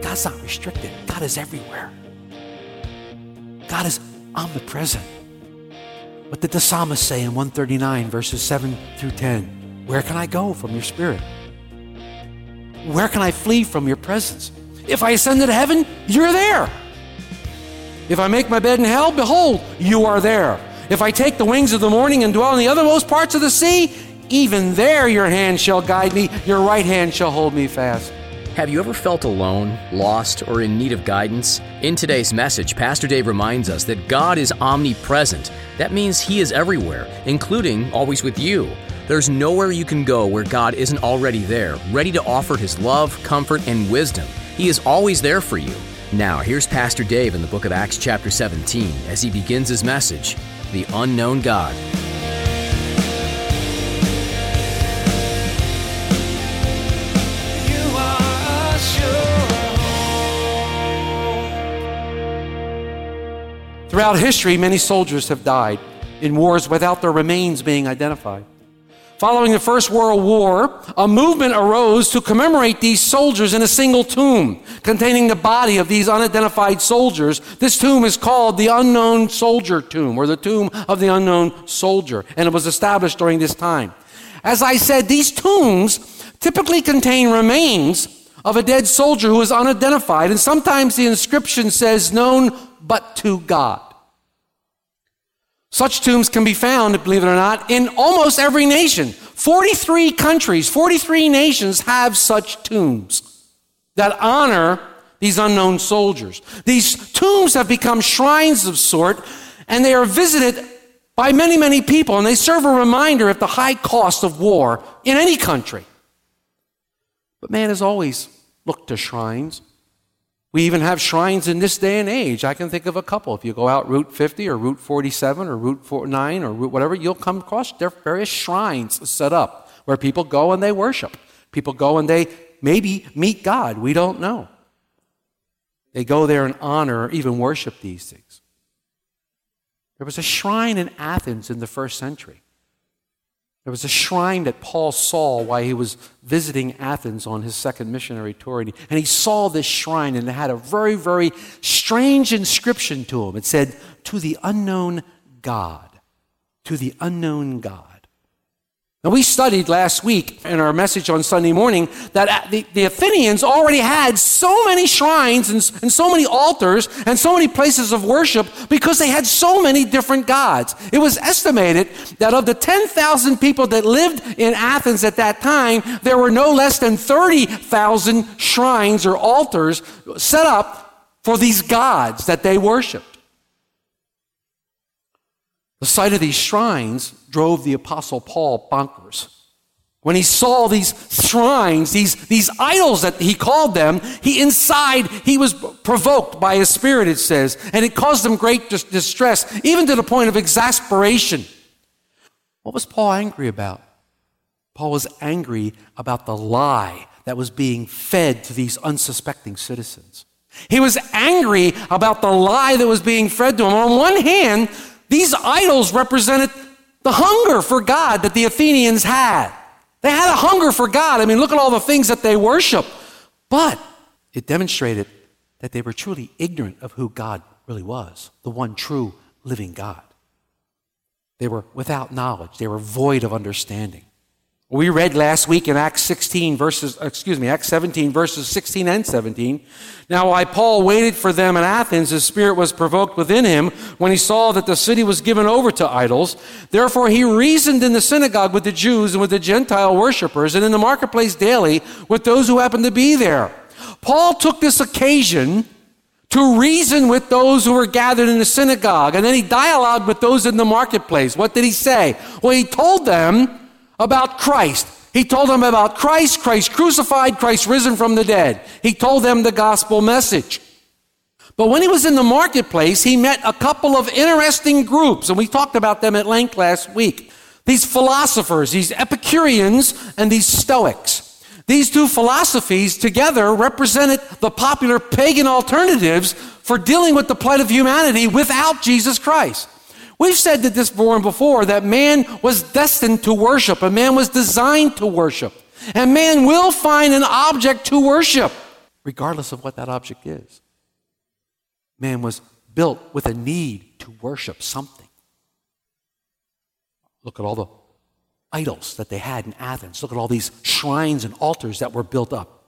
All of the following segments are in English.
God's not restricted. God is everywhere. God is omnipresent. What did the psalmist say in 139, verses 7 through 10? Where can I go from your spirit? Where can I flee from your presence? If I ascend into heaven, you're there. If I make my bed in hell, behold, you are there. If I take the wings of the morning and dwell in the uttermost parts of the sea, even there your hand shall guide me, your right hand shall hold me fast. Have you ever felt alone, lost, or in need of guidance? In today's message, Pastor Dave reminds us that God is omnipresent. That means He is everywhere, including always with you. There's nowhere you can go where God isn't already there, ready to offer His love, comfort, and wisdom. He is always there for you. Now, here's Pastor Dave in the book of Acts chapter 17 as he begins his message, The Unknown God. Throughout history, many soldiers have died in wars without their remains being identified. Following the First World War, a movement arose to commemorate these soldiers in a single tomb containing the body of these unidentified soldiers. This tomb is called the Unknown Soldier Tomb, or the Tomb of the Unknown Soldier, and it was established during this time. As I said, these tombs typically contain remains of a dead soldier who is unidentified, and sometimes the inscription says, known but to God. Such tombs can be found, believe it or not, in almost every nation. 43 countries, 43 nations have such tombs that honor these unknown soldiers. These tombs have become shrines of sort, and they are visited by many, many people, and they serve a reminder of the high cost of war in any country. But man has always looked to shrines. We even have shrines in this day and age. I can think of a couple. If you go out Route 50 or Route 47 or Route 49 or Route whatever, you'll come across there are various shrines set up where people go and they worship. People go and they maybe meet God. We don't know. They go there and honor or even worship these things. There was a shrine in Athens in the first century. There was a shrine that Paul saw while he was visiting Athens on his second missionary tour. And he saw this shrine, and it had a very, very strange inscription to him. It said, to the unknown God. To the unknown God. Now, we studied last week in our message on Sunday morning that the Athenians already had so many shrines and so many altars and so many places of worship because they had so many different gods. It was estimated that of the 10,000 people that lived in Athens at that time, there were no less than 30,000 shrines or altars set up for these gods that they worshiped. The sight of these shrines drove the Apostle Paul bonkers. When he saw these shrines, these idols that he called them, he was provoked by his spirit, it says, and it caused him great distress, even to the point of exasperation. What was Paul angry about? Paul was angry about the lie that was being fed to these unsuspecting citizens. He was angry about the lie that was being fed to him. On one hand, these idols represented the hunger for God that the Athenians had. They had a hunger for God. I mean, look at all the things that they worship. But it demonstrated that they were truly ignorant of who God really was, the one true living God. They were without knowledge. They were void of understanding. We read last week in Acts 17, verses 16 and 17. Now, while Paul waited for them in Athens, his spirit was provoked within him when he saw that the city was given over to idols. Therefore, he reasoned in the synagogue with the Jews and with the Gentile worshipers, and in the marketplace daily with those who happened to be there. Paul took this occasion to reason with those who were gathered in the synagogue, and then he dialogued with those in the marketplace. What did he say? Well, he told them about Christ. He told them about Christ, Christ crucified, Christ risen from the dead. He told them the gospel message. But when he was in the marketplace, he met a couple of interesting groups, and we talked about them at length last week. These philosophers, these Epicureans, and these Stoics. These two philosophies together represented the popular pagan alternatives for dealing with the plight of humanity without Jesus Christ. We've said that this before, that man was destined to worship, and man was designed to worship. And man will find an object to worship, regardless of what that object is. Man was built with a need to worship something. Look at all the idols that they had in Athens. Look at all these shrines and altars that were built up.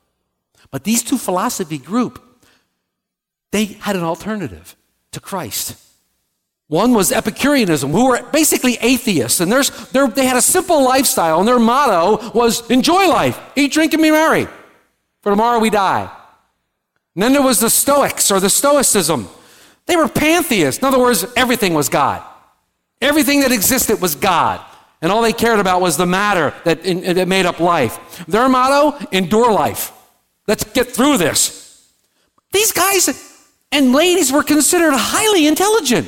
But these two philosophy group, they had an alternative to Christ. One was Epicureanism, who were basically atheists, and they had a simple lifestyle, and their motto was, enjoy life, eat, drink, and be merry, for tomorrow we die. And then there was the Stoics, or the Stoicism. They were pantheists. In other words, everything was God. Everything that existed was God. And all they cared about was the matter that made up life. Their motto, endure life. Let's get through this. These guys and ladies were considered highly intelligent.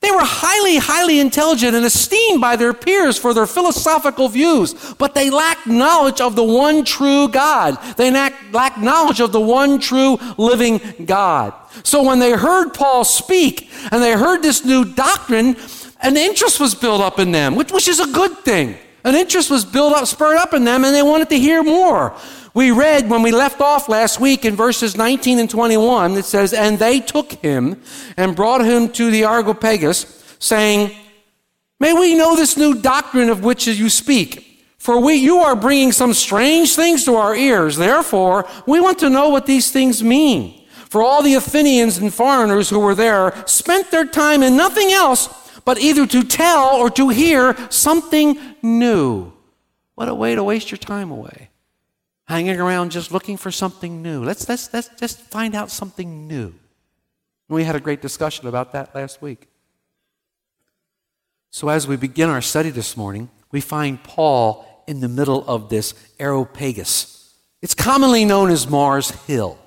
They were highly, highly intelligent and esteemed by their peers for their philosophical views, but they lacked knowledge of the one true God. They lacked knowledge of the one true living God. So when they heard Paul speak and they heard this new doctrine, an interest was built up in them, which is a good thing. An interest was built up, spurred up in them, and they wanted to hear more. We read when we left off last week in verses 19 and 21, it says, and they took him and brought him to the Areopagus, saying, may we know this new doctrine of which you speak, for you are bringing some strange things to our ears. Therefore, we want to know what these things mean. For all the Athenians and foreigners who were there spent their time in nothing else but either to tell or to hear something new. What a way to waste your time away. Hanging around just looking for something new. Let's just find out something new. We had a great discussion about that last week. So as we begin our study this morning, we find Paul in the middle of this Areopagus. It's commonly known as Mars Hill.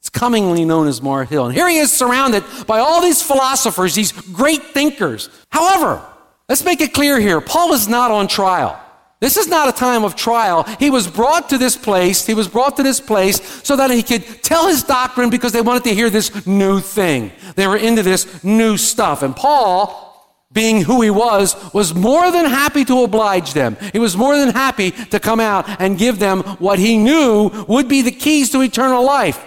It's commonly known as Mars Hill. And here he is surrounded by all these philosophers, these great thinkers. However, let's make it clear here, Paul is not on trial. This is not a time of trial. He was brought to this place so that he could tell his doctrine because they wanted to hear this new thing. They were into this new stuff. And Paul, being who he was more than happy to oblige them. He was more than happy to come out and give them what he knew would be the keys to eternal life.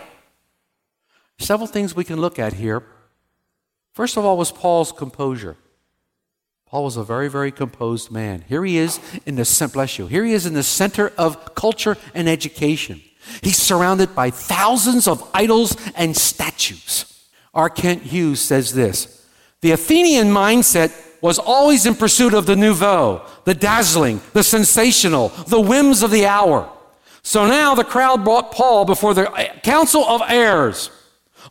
Several things we can look at here. First of all was Paul's composure. Paul was a very, very composed man. Here he is in the center of culture and education. He's surrounded by thousands of idols and statues. R. Kent Hughes says this, the Athenian mindset was always in pursuit of the nouveau, the dazzling, the sensational, the whims of the hour. So now the crowd brought Paul before the Council of Heirs.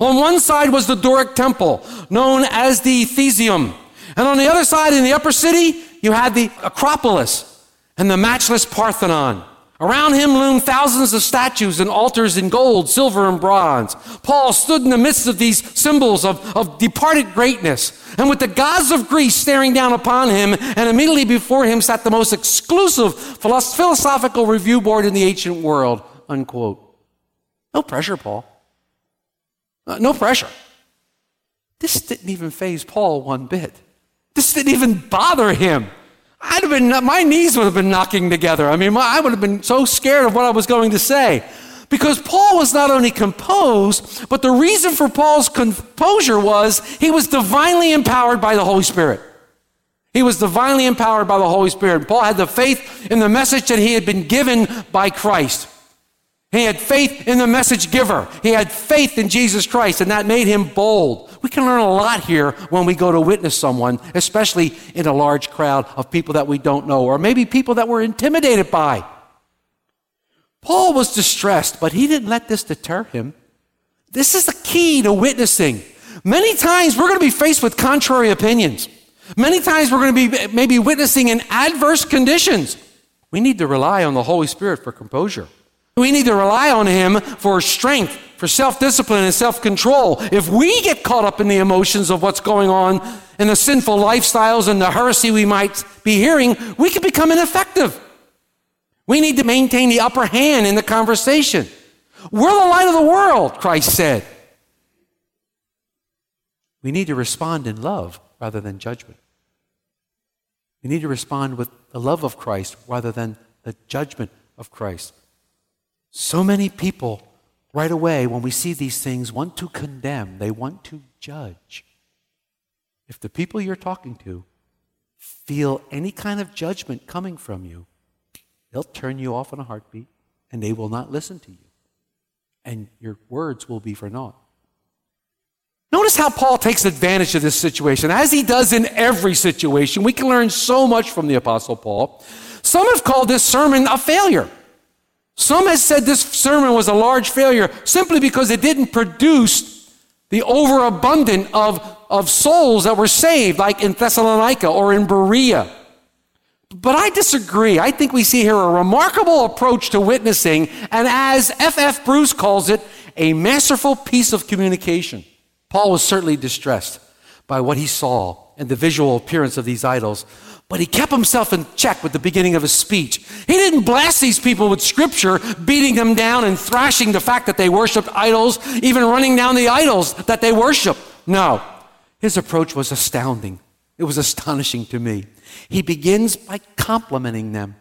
On one side was the Doric temple, known as the Theseum. And on the other side, in the upper city, you had the Acropolis and the matchless Parthenon. Around him loomed thousands of statues and altars in gold, silver, and bronze. Paul stood in the midst of these symbols of departed greatness, and with the gods of Greece staring down upon him, and immediately before him sat the most exclusive philosophical review board in the ancient world, unquote. No pressure, Paul. No pressure. This didn't even faze Paul one bit. This didn't even bother him. My knees would have been knocking together. I would have been so scared of what I was going to say. Because Paul was not only composed, but the reason for Paul's composure was he was divinely empowered by the Holy Spirit. Paul had the faith in the message that he had been given by Christ. He had faith in the message giver. He had faith in Jesus Christ, and that made him bold. We can learn a lot here when we go to witness someone, especially in a large crowd of people that we don't know, or maybe people that we're intimidated by. Paul was distressed, but he didn't let this deter him. This is the key to witnessing. Many times we're going to be faced with contrary opinions. Many times we're going to be maybe witnessing in adverse conditions. We need to rely on the Holy Spirit for composure. We need to rely on Him for strength, for self-discipline and self-control. If we get caught up in the emotions of what's going on and the sinful lifestyles and the heresy we might be hearing, we can become ineffective. We need to maintain the upper hand in the conversation. We're the light of the world, Christ said. We need to respond in love rather than judgment. We need to respond with the love of Christ rather than the judgment of Christ. So many people right away, when we see these things, want to condemn. They want to judge. If the people you're talking to feel any kind of judgment coming from you, they'll turn you off in a heartbeat, and they will not listen to you. And your words will be for naught. Notice how Paul takes advantage of this situation, as he does in every situation. We can learn so much from the Apostle Paul. Some have called this sermon a failure. Some have said this sermon was a large failure simply because it didn't produce the overabundant of souls that were saved, like in Thessalonica or in Berea. But I disagree. I think we see here a remarkable approach to witnessing, and as F.F. Bruce calls it, a masterful piece of communication. Paul was certainly distressed by what he saw and the visual appearance of these idols, but he kept himself in check with the beginning of his speech. He didn't blast these people with scripture, beating them down and thrashing the fact that they worshiped idols, even running down the idols that they worshiped. No, his approach was astounding. It was astonishing to me. He begins by complimenting them.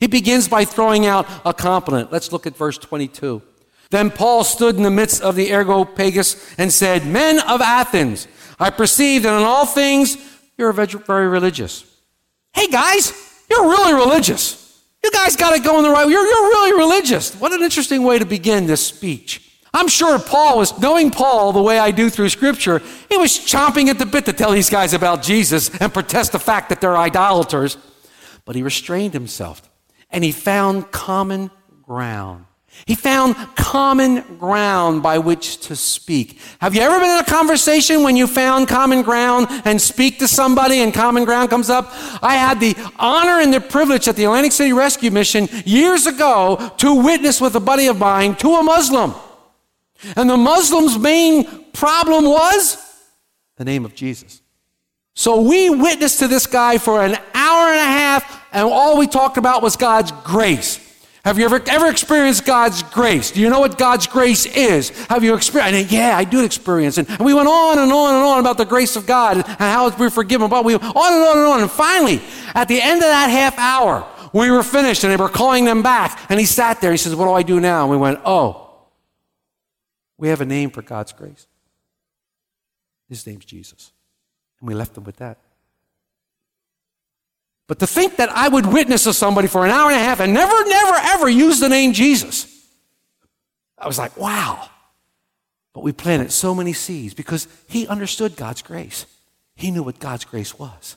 He begins by throwing out a compliment. Let's look at verse 22. Then Paul stood in the midst of the Areopagus and said, "Men of Athens, I perceive that in all things you're very religious." Hey guys, you're really religious. You guys got it going the right way. You're really religious. What an interesting way to begin this speech. I'm sure Paul was, knowing Paul the way I do through Scripture, he was chomping at the bit to tell these guys about Jesus and protest the fact that they're idolaters. But he restrained himself, and he found common ground. He found common ground by which to speak. Have you ever been in a conversation when you found common ground and speak to somebody and common ground comes up? I had the honor and the privilege at the Atlantic City Rescue Mission years ago to witness with a buddy of mine to a Muslim. And the Muslim's main problem was the name of Jesus. So we witnessed to this guy for an hour and a half, and all we talked about was God's grace. Have you ever experienced God's grace? Do you know what God's grace is? Have you experienced? And yeah, I do experience it. And we went on and on and on about the grace of God and how we're forgiven. But we went on and on and on. And finally, at the end of that half hour, we were finished and they were calling them back. And he sat there. He says, "What do I do now?" And we went, "Oh, we have a name for God's grace. His name's Jesus." And we left them with that. But to think that I would witness to somebody for an hour and a half and never, ever use the name Jesus, I was like, wow. But we planted so many seeds because he understood God's grace. He knew what God's grace was.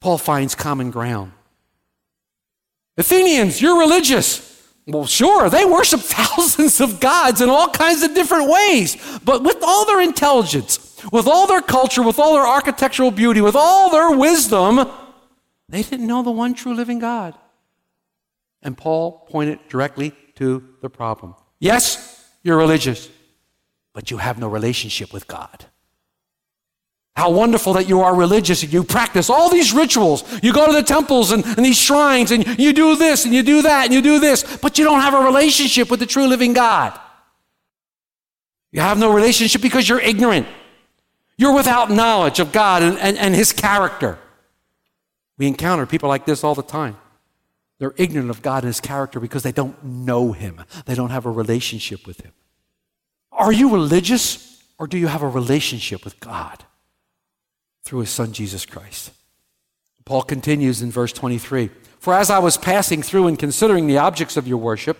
Paul finds common ground. Athenians, you're religious. Well, sure, they worship thousands of gods in all kinds of different ways. But with all their intelligence, with all their culture, with all their architectural beauty, with all their wisdom, they didn't know the one true living God. And Paul pointed directly to the problem. Yes, you're religious, but you have no relationship with God. How wonderful that you are religious and you practice all these rituals. You go to the temples and these shrines and you do this and you do that and you do this, but you don't have a relationship with the true living God. You have no relationship because you're ignorant. You're without knowledge of God and His character. We encounter people like this all the time. They're ignorant of God and His character because they don't know Him. They don't have a relationship with Him. Are you religious, or do you have a relationship with God through His Son, Jesus Christ? Paul continues in verse 23, "For as I was passing through and considering the objects of your worship,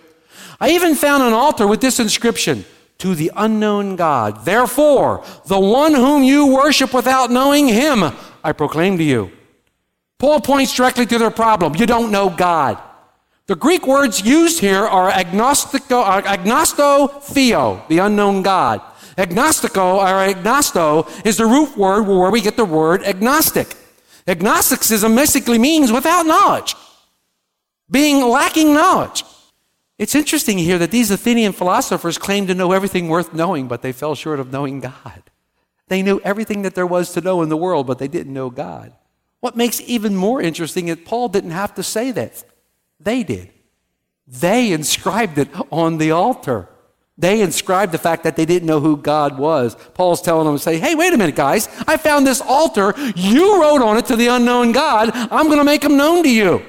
I even found an altar with this inscription, 'To the unknown God. Therefore, the one whom you worship without knowing Him, I proclaim to you.'" Paul points directly to their problem. You don't know God. The Greek words used here are agnosto theo, the unknown God. Agnostico or agnosto is the root word where we get the word agnostic. Agnosticism basically means without knowledge. being lacking knowledge. It's interesting here that these Athenian philosophers claimed to know everything worth knowing, but they fell short of knowing God. They knew everything that there was to know in the world, but they didn't know God. What makes even more interesting is Paul didn't have to say that. They did. They inscribed it on the altar. They inscribed the fact that they didn't know who God was. Paul's telling them, say, hey, wait a minute, guys. I found this altar. You wrote on it to the unknown God. I'm going to make him known to you.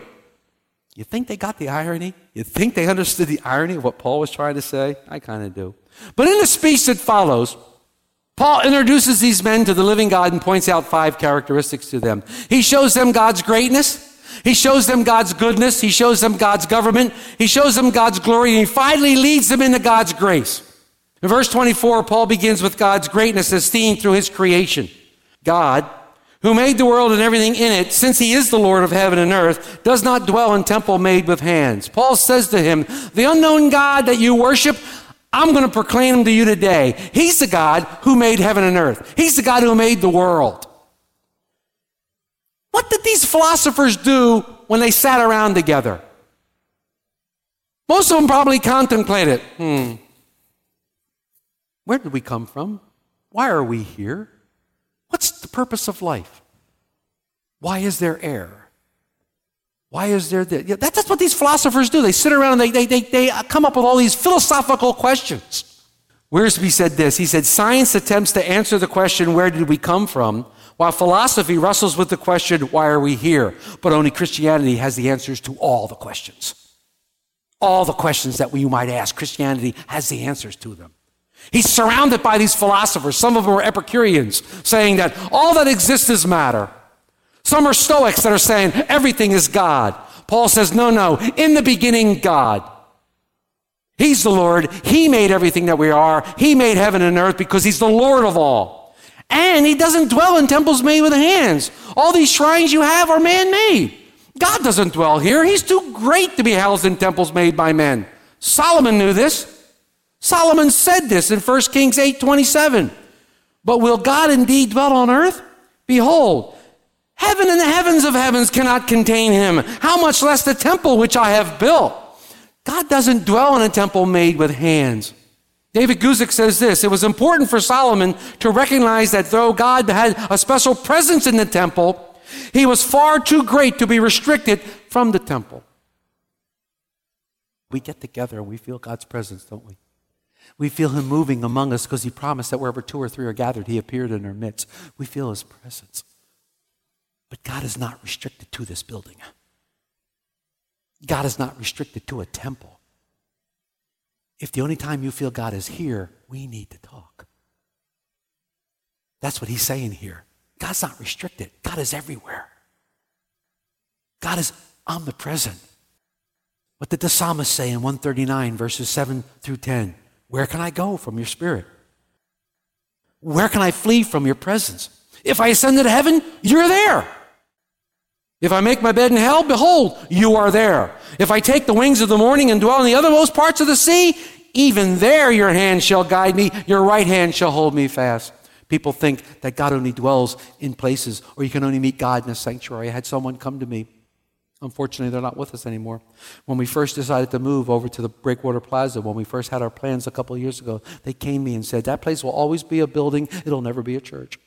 You think they got the irony? You think they understood the irony of what Paul was trying to say? I kind of do. But in the speech that follows, Paul introduces these men to the living God and points out 5 characteristics to them. He shows them God's greatness. He shows them God's goodness. He shows them God's government. He shows them God's glory. And he finally leads them into God's grace. In verse 24, Paul begins with God's greatness as seen through his creation. God, who made the world and everything in it, since he is the Lord of heaven and earth, does not dwell in temple made with hands. Paul says to him, the unknown God that you worship, I'm going to proclaim him to you today. He's the God who made heaven and earth. He's the God who made the world. What did these philosophers do when they sat around together? Most of them probably contemplated, where did we come from? Why are we here? What's the purpose of life? Why is there air? Why is there this? Yeah, that's what these philosophers do. They sit around and they come up with all these philosophical questions. Wiersbe said this. He said, science attempts to answer the question, where did we come from? While philosophy wrestles with the question, why are we here? But only Christianity has the answers to all the questions. All the questions that you might ask, Christianity has the answers to them. He's surrounded by these philosophers. Some of them are Epicureans, saying that all that exists is matter. Some are Stoics that are saying everything is God. Paul says, no, in the beginning, God. He's the Lord. He made everything that we are. He made heaven and earth because he's the Lord of all. And he doesn't dwell in temples made with hands. All these shrines you have are man-made. God doesn't dwell here. He's too great to be housed in temples made by men. Solomon knew this. Solomon said this in 1 Kings 8:27. But will God indeed dwell on earth? Behold, heaven and the heavens of heavens cannot contain him. How much less the temple which I have built? God doesn't dwell in a temple made with hands. David Guzik says this, it was important for Solomon to recognize that though God had a special presence in the temple, he was far too great to be restricted from the temple. We get together and we feel God's presence, don't we? We feel him moving among us because he promised that wherever 2 or 3 are gathered, he appeared in our midst. We feel his presence. But God is not restricted to this building. God is not restricted to a temple. If the only time you feel God is here, we need to talk. That's what he's saying here. God's not restricted. God is everywhere. God is omnipresent. What did the psalmist say in 139, verses 7 through 10? Where can I go from your spirit? Where can I flee from your presence? If I ascend into heaven, you're there. If I make my bed in hell, behold, you are there. If I take the wings of the morning and dwell in the uttermost parts of the sea, even there your hand shall guide me, your right hand shall hold me fast. People think that God only dwells in places, or you can only meet God in a sanctuary. I had someone come to me. Unfortunately, they're not with us anymore. When we first decided to move over to the Breakwater Plaza, when we first had our plans a couple of years ago, they came to me and said, that place will always be a building, it'll never be a church.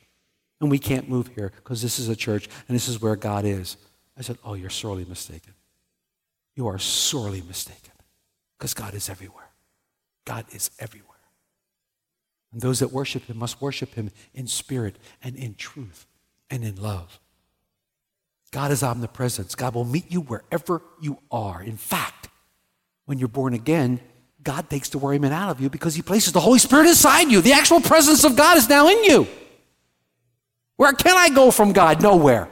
And we can't move here because this is a church and this is where God is. I said, oh, you're sorely mistaken. You are sorely mistaken because God is everywhere. God is everywhere. And those that worship him must worship him in spirit and in truth and in love. God is omnipresent. God will meet you wherever you are. In fact, when you're born again, God takes the worryment out of you because he places the Holy Spirit inside you. The actual presence of God is now in you. Where can I go from God? Nowhere,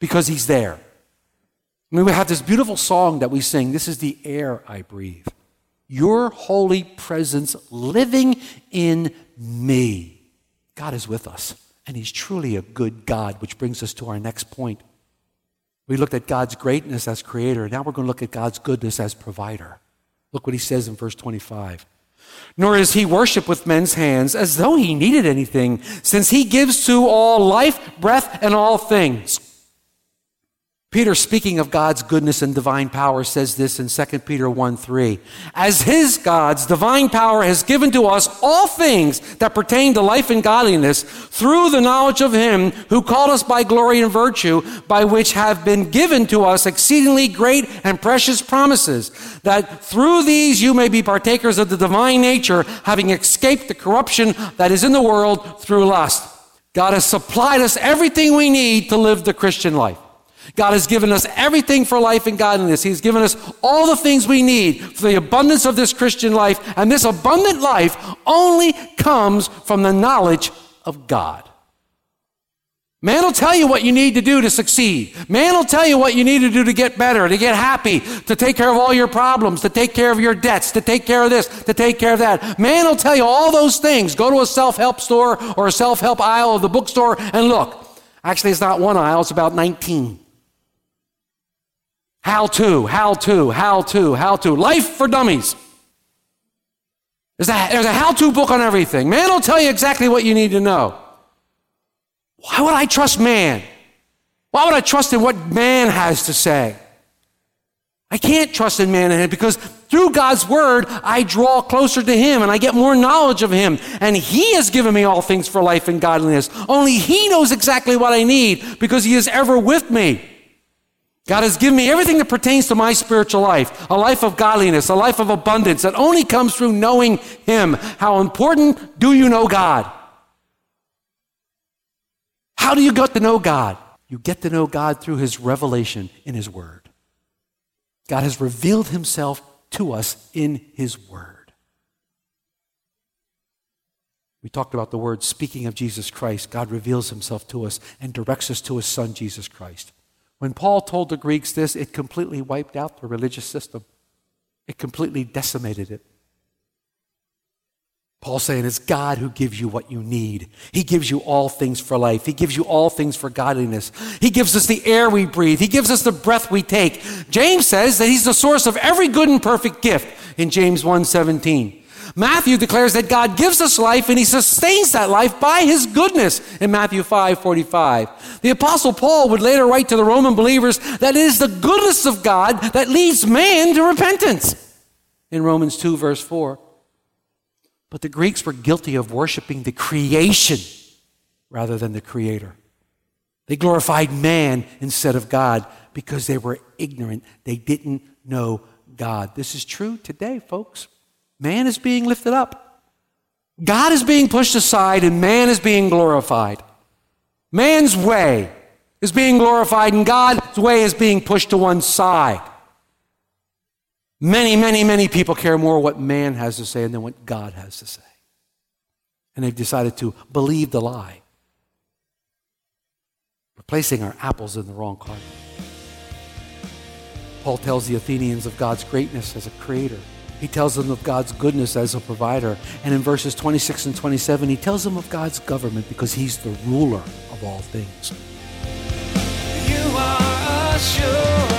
because he's there. I mean, we have this beautiful song that we sing, this is the air I breathe. Your holy presence living in me. God is with us, and he's truly a good God, which brings us to our next point. We looked at God's greatness as creator, and now we're going to look at God's goodness as provider. Look what he says in verse 25. Nor is he worshipped with men's hands as though he needed anything, since he gives to all life, breath, and all things. Peter, speaking of God's goodness and divine power, says this in 2 Peter 1:3. As his God's divine power has given to us all things that pertain to life and godliness through the knowledge of him who called us by glory and virtue, by which have been given to us exceedingly great and precious promises, that through these you may be partakers of the divine nature, having escaped the corruption that is in the world through lust. God has supplied us everything we need to live the Christian life. God has given us everything for life and godliness. He's given us all the things we need for the abundance of this Christian life. And this abundant life only comes from the knowledge of God. Man will tell you what you need to do to succeed. Man will tell you what you need to do to get better, to get happy, to take care of all your problems, to take care of your debts, to take care of this, to take care of that. Man will tell you all those things. Go to a self-help store or a self-help aisle of the bookstore and look. Actually, it's not one aisle, it's about 19. How to, how to, how to, how to. Life for dummies. There's a how-to book on everything. Man will tell you exactly what you need to know. Why would I trust man? Why would I trust in what man has to say? I can't trust in man and him because through God's word, I draw closer to him and I get more knowledge of him. And he has given me all things for life and godliness. Only he knows exactly what I need because he is ever with me. God has given me everything that pertains to my spiritual life, a life of godliness, a life of abundance that only comes through knowing him. How important do you know God? How do you get to know God? You get to know God through his revelation in his word. God has revealed himself to us in his word. We talked about the word speaking of Jesus Christ. God reveals himself to us and directs us to his son, Jesus Christ. When Paul told the Greeks this, it completely wiped out the religious system. It completely decimated it. Paul's saying it's God who gives you what you need. He gives you all things for life. He gives you all things for godliness. He gives us the air we breathe. He gives us the breath we take. James says that he's the source of every good and perfect gift in James 1:17. Matthew declares that God gives us life and he sustains that life by his goodness in Matthew 5:45. The Apostle Paul would later write to the Roman believers that it is the goodness of God that leads man to repentance in Romans 2:4. But the Greeks were guilty of worshiping the creation rather than the creator. They glorified man instead of God because they were ignorant. They didn't know God. This is true today, folks. Man is being lifted up. God is being pushed aside and man is being glorified. Man's way is being glorified and God's way is being pushed to one side. Many people care more what man has to say than what God has to say. And they've decided to believe the lie. We're placing our apples in the wrong carton. Paul tells the Athenians of God's greatness as a creator. He tells them of God's goodness as a provider. And in verses 26 and 27, he tells them of God's government because he's the ruler of all things. You are a sure hope.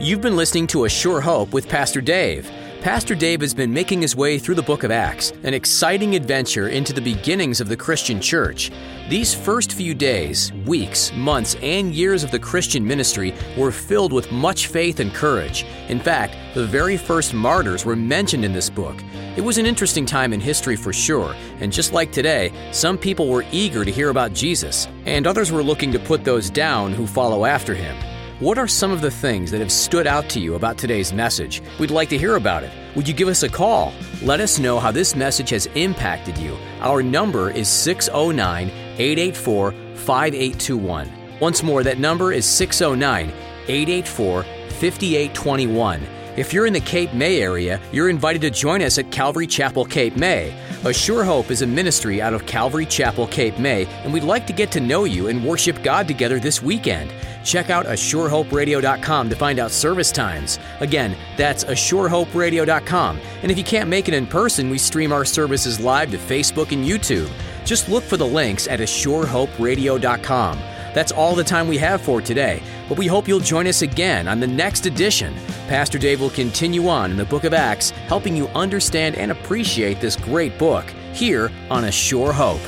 You've been listening to A Sure Hope with Pastor Dave. Pastor Dave has been making his way through the book of Acts, an exciting adventure into the beginnings of the Christian church. These first few days, weeks, months, and years of the Christian ministry were filled with much faith and courage. In fact, the very first martyrs were mentioned in this book. It was an interesting time in history for sure, and just like today, some people were eager to hear about Jesus, and others were looking to put those down who follow after him. What are some of the things that have stood out to you about today's message? We'd like to hear about it. Would you give us a call? Let us know how this message has impacted you. Our number is 609-884-5821. Once more, that number is 609-884-5821. If you're in the Cape May area, you're invited to join us at Calvary Chapel, Cape May. A Sure Hope is a ministry out of Calvary Chapel, Cape May, and we'd like to get to know you and worship God together this weekend. Check out AsureHopeRadio.com to find out service times. Again, that's AsureHopeRadio.com. And if you can't make it in person, we stream our services live to Facebook and YouTube. Just look for the links at AsureHopeRadio.com. That's all the time we have for today, but we hope you'll join us again on the next edition. Pastor Dave will continue on in the book of Acts, helping you understand and appreciate this great book here on A Sure Hope.